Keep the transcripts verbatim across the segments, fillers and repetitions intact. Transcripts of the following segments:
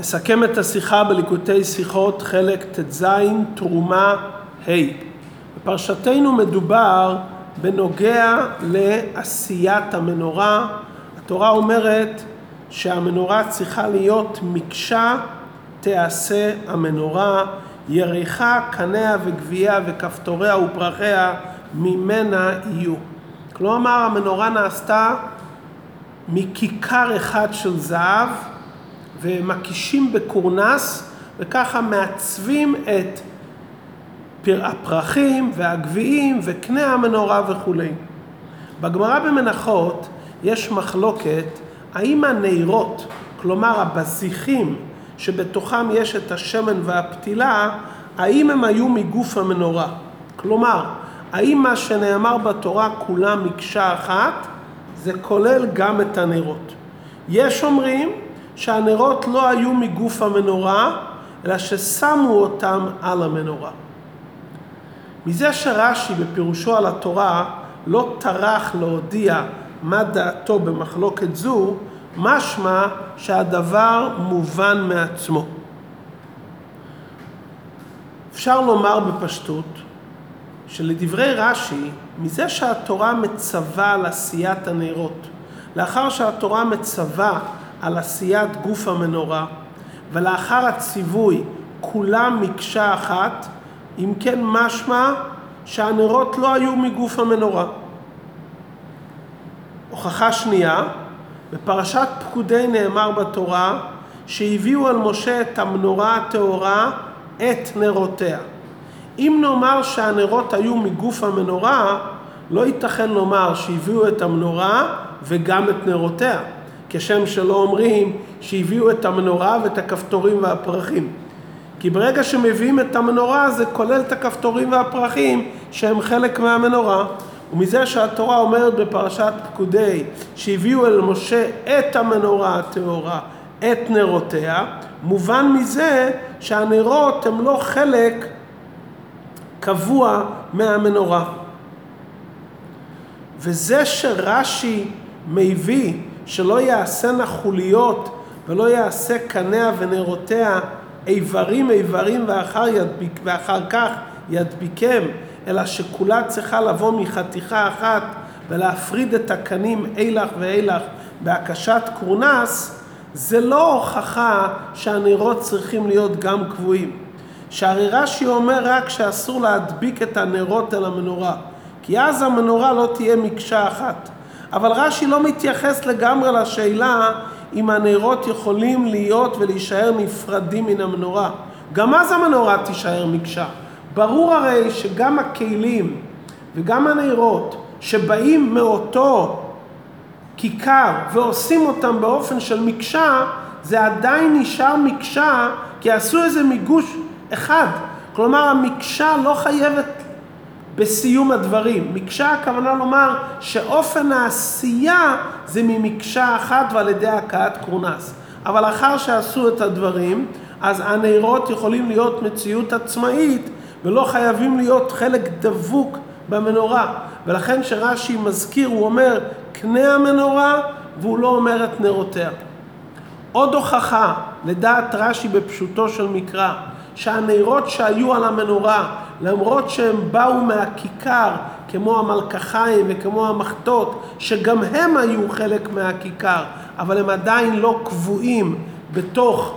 נסכם את השיחה בליקוטי שיחות חלק תז תרומה ה'. בפרשתנו מדובר בנוגע לעשיית המנורה. התורה אומרת שהמנורה צריכה להיות מקשה תעשה המנורה, יריחה קניה וגביה וכפתוריה ופרחיה ממנה יהיו. כלומר המנורה נעשתה מכיכר אחד של זהב ומקישים בקורנס, וככה מעצבים את הפרחים והגביעים וקנה המנורה וכו'. בגמרא במנחות יש מחלוקת האם הנעירות, כלומר הבזיחים שבתוכם יש את השמן והפתילה, האם הם היו מגוף המנורה. כלומר, האם מה שנאמר בתורה כולה מקשה אחת, זה כולל גם את הנרות. יש אומרים שהנרות לא היו מגוף המנורה, אלא ששמו אותם על המנורה. מזה שרש"י בפירושו על התורה לא טרח להודיע מה דעתו במחלוקת זו, משמע שהדבר מובן מעצמו. אפשר לומר בפשטות שלדברי רש"י, מזה שהתורה מצווה על עשיית הנרות, לאחר שהתורה מצווה על עשיית גוף המנורה, ולאחר הציווי כולם מקשה אחת, אם כן משמע שהנרות לא היו מגוף המנורה. הוכחה שנייה, בפרשת פקודי נאמר בתורה שהביאו על משה את המנורה הטהורה את נרותיה. אם נאמר שהנרות היו מגוף המנורה, לא ייתכן לומר שהביאו את המנורה וגם את נרותיה, כשם שלא אומרים שהביאו את המנורה ואת הכפתורים והפרחים. כי ברגע שמביאים את המנורה זה כולל את הכפתורים והפרחים שהם חלק מהמנורה. ומזה שהתורה אומרת בפרשת פקודי שהביאו אל משה את המנורה הטהורה את נרותיה, מובן מזה שהנרות הם לא חלק קבוע מהמנורה. וזה שרש"י מביא שלא יעשנה חוליות ולא יעשה קניה ונרותיה איברים איברים ואחר, ידביק, ואחר כך ידביקם, אלא שכולה צריכה לבוא מחתיכה אחת ולהפריד את הקנים אילך ואילך בהקשת קורנס, זה לא הוכחה שהנרות צריכים להיות גם קבועים. שהרי רש"י אומר רק שאסור להדביק את הנרות אל המנורה, כי אז המנורה לא תהיה מקשה אחת. אבל רש"י לא מתייחס לגמרי לשאלה אם הנרות יכולים להיות ולהישאר נפרדים מן המנורה. גם אז המנורה תישאר מקשה. ברור הרי שגם הכלים וגם הנרות שבאים מאותו כיכר ועושים אותם באופן של מקשה, זה עדיין נשאר מקשה, כי עשו איזה מיגוש אחד. כלומר המקשה לא חייבת בסיום הדברים. מקשה הכוונה לומר שאופן העשייה זה ממקשה אחת ועל ידי הקעת קורנס. אבל אחר שעשו את הדברים, אז הנרות יכולים להיות מציאות עצמאית ולא חייבים להיות חלק דבוק במנורה. ולכן שרש"י מזכיר, הוא אומר קנה המנורה והוא לא אומר את נרותיה. עוד הוכחה לדעת רש"י בפשוטו של מקרא, שהנרות שהיו על המנורה, למרות שהם באו מהכיכר, כמו המלקחיים וכמו המחתות, שגם הם היו חלק מהכיכר, אבל הם עדיין לא קבועים בתוך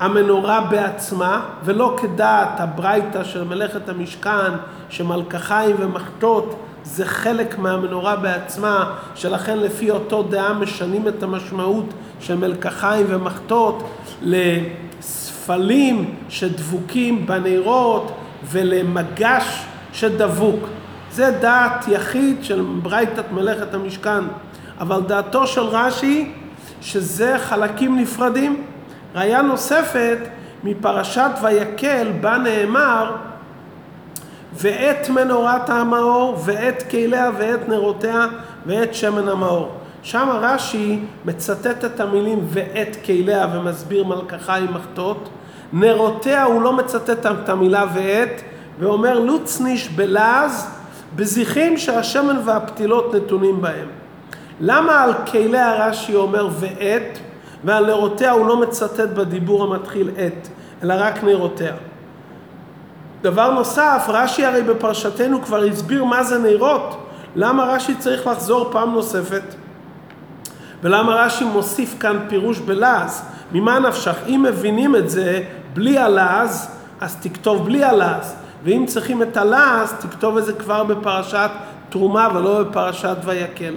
המנורה בעצמה, ולא כדעת הברייתא של מלאכת המשכן, שמלקחיים ומחתות זה חלק מהמנורה בעצמה, שלכן לפי אותו דעה משנים את המשמעות של מלקחיים ומחתות לספלים שדבוקים בנרות ולמגש שדבוק. זה דעת יחיד של ברייתת מלאכת המשכן, אבל דעתו של רש"י שזה חלקים נפרדים. ראיה נוספת מפרשת ויקל בה נאמר ואת מנורת המאור ואת כליה ואת נרותיה ואת שמן המאור. שם רש"י מצטט את המילים ואת כליה ומסביר מלקחיים מחתות. נרותיה הוא לא מצטט את המילה ואת, ואומר לוצניש בלעז בזיחים שהשמן והפתילות נתונים בהם. למה על כליה רש"י אומר ואת? ועל נרותיה הוא לא מצטט בדיבור המתחיל את, אלא רק נרותיה. דבר נוסף, רש"י הרי בפרשתנו כבר הסביר מה זה נרות. למה רש"י צריך לחזור פעם נוספת? ולמה רש"י מוסיף כאן פירוש בלעז? ממה נפשך? אם מבינים את זה בלי הלעז, אז תכתוב בלי הלעז. ואם צריכים את הלעז, תכתוב את זה כבר בפרשת תרומה ולא בפרשת ויקל.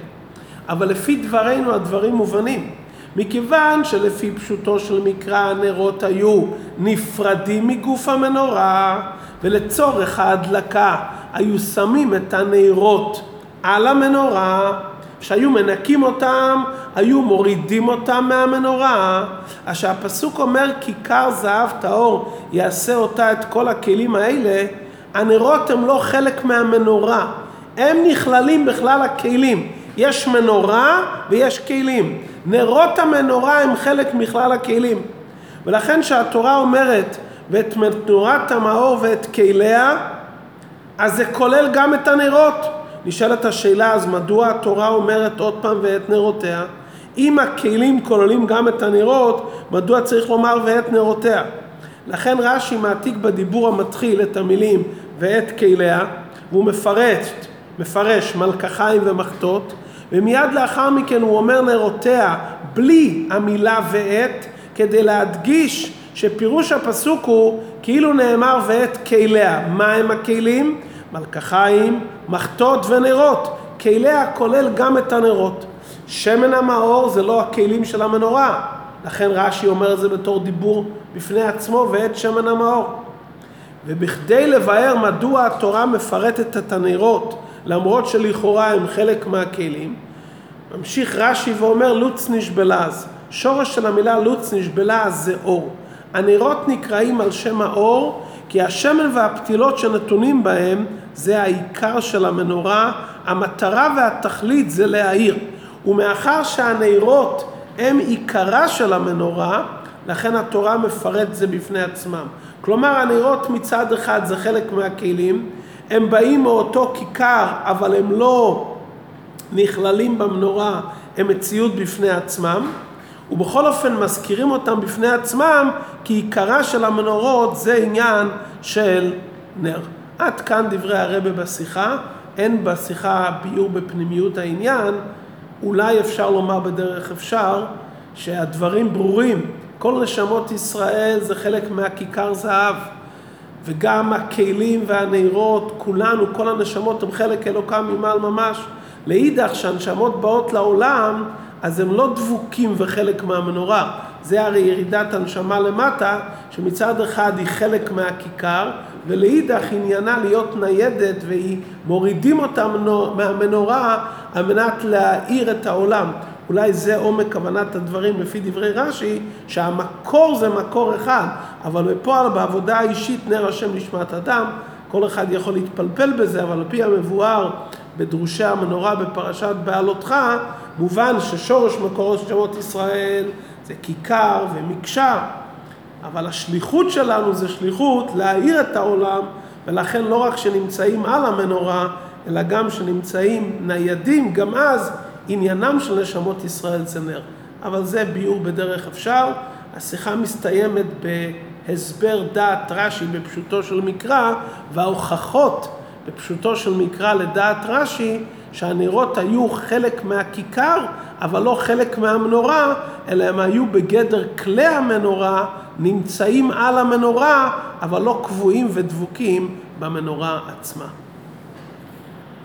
אבל לפי דברינו הדברים מובנים. מכיוון שלפי פשוטו של מקרא הנרות היו נפרדים מגוף המנורה, ולצורך ההדלקה היו שמים את הנרות על המנורה, שהיו מנקים אותם, היו מורידים אותם מהמנורה. אז שהפסוק אומר כיכר זהב טהור יעשה אותה את כל הכלים האלה, הנרות הם לא חלק מהמנורה, הם נכללים בכלל הכלים. יש מנורה ויש כלים. נרות המנורה הם חלק מכלל הכלים. ולכן שהתורה אומרת ואת מנורת המאור ואת כליה, אז זה כולל גם את הנרות. נשאלת השאלה, אז מדוע התורה אומרת עוד פעם ואת נרותיה? אם הכלים כוללים גם את הנרות, מדוע צריך לומר ואת נרותיה? לכן רש"י מעתיק בדיבור המתחיל את המילים ואת כליה, והוא מפרט, מפרש מלקחיים ומחתות, ומיד לאחר מכן הוא אומר נרותיה בלי המילה ואת, כדי להדגיש שפירוש הפסוק הוא כאילו נאמר ואת כליה. מה הם הכלים? מלקחיים, מחתות ונרות. כליה כולל גם את הנרות. שמן המאור זה לא הכלים של המנורה, לכן רש"י אומר את זה בתור דיבור בפני עצמו ואת שמן המאור. ובכדי לבאר מדוע התורה מפרטת את הנרות, למרות שלכאורה הם חלק מהכלים, ממשיך רש"י ואומר לוצניש בלעז. שורש של המילה לוצניש בלעז זה אור. הנרות נקראים על שם האור, כי השמן והפתילות שנתונים בהם זה העיקר של המנורה, המטרה והתכלית זה להאיר. ומאחר שהנרות הם עיקרה של המנורה, לכן התורה מפרט זה בפני עצמם. כלומר הנרות מצד אחד זה חלק מהכלים, הם באים מאותו כיכר, אבל הם לא נכללים במנורה, הם מציאות בפני עצמם, ובכל אופן מזכירים אותם בפני עצמם, כי עיקרה של המנורות זה עניין של נר. עד כאן דברי הרב בשיחה, אין בשיחה ביור בפנימיות העניין, אולי אפשר לומר בדרך אפשר, שהדברים ברורים, כל נשמות ישראל זה חלק מהכיכר זהב, וגם הכלים והנרות, כולנו, כל הנשמות הם חלק אלוקם ממעל ממש. לאידך שהנשמות באות לעולם, אז הם לא דבוקים וחלק מהמנורה. זה הרי ירידת הנשמה למטה, שמצד אחד היא חלק מהכיכר, ולאידך עניינה להיות ניידת, והיא מורידים אותה מהמנורה על מנת להאיר את העולם. אולי זה עומק כוונת הדברים לפי דברי רש"י, שהמקור זה מקור אחד, אבל בפועל בעבודה האישית נר השם לשמת אדם, כל אחד יכול להתפלפל בזה, אבל על פי המבואר בדרושי המנורה בפרשת בעלותך, מובן ששורש מקורות שמות ישראל זה כיכר ומקשר, אבל השליחות שלנו זה שליחות להאיר את העולם, ולכן לא רק שנמצאים על המנורה, אלא גם שנמצאים ניידים, גם אז עניינם של נשמות ישראל זה נר. אבל זה ביור בדרך אפשר. השיחה מסתיימת בהסבר דעת רש"י בפשוטו של מקרא, וההוכחות בפשוטו של מקרא לדעת רש"י, שהנרות היו חלק מהכיכר, אבל לא חלק מהמנורה, אלא הם היו בגדר כלי המנורה, נמצאים על המנורה, אבל לא קבועים ודבוקים במנורה עצמה.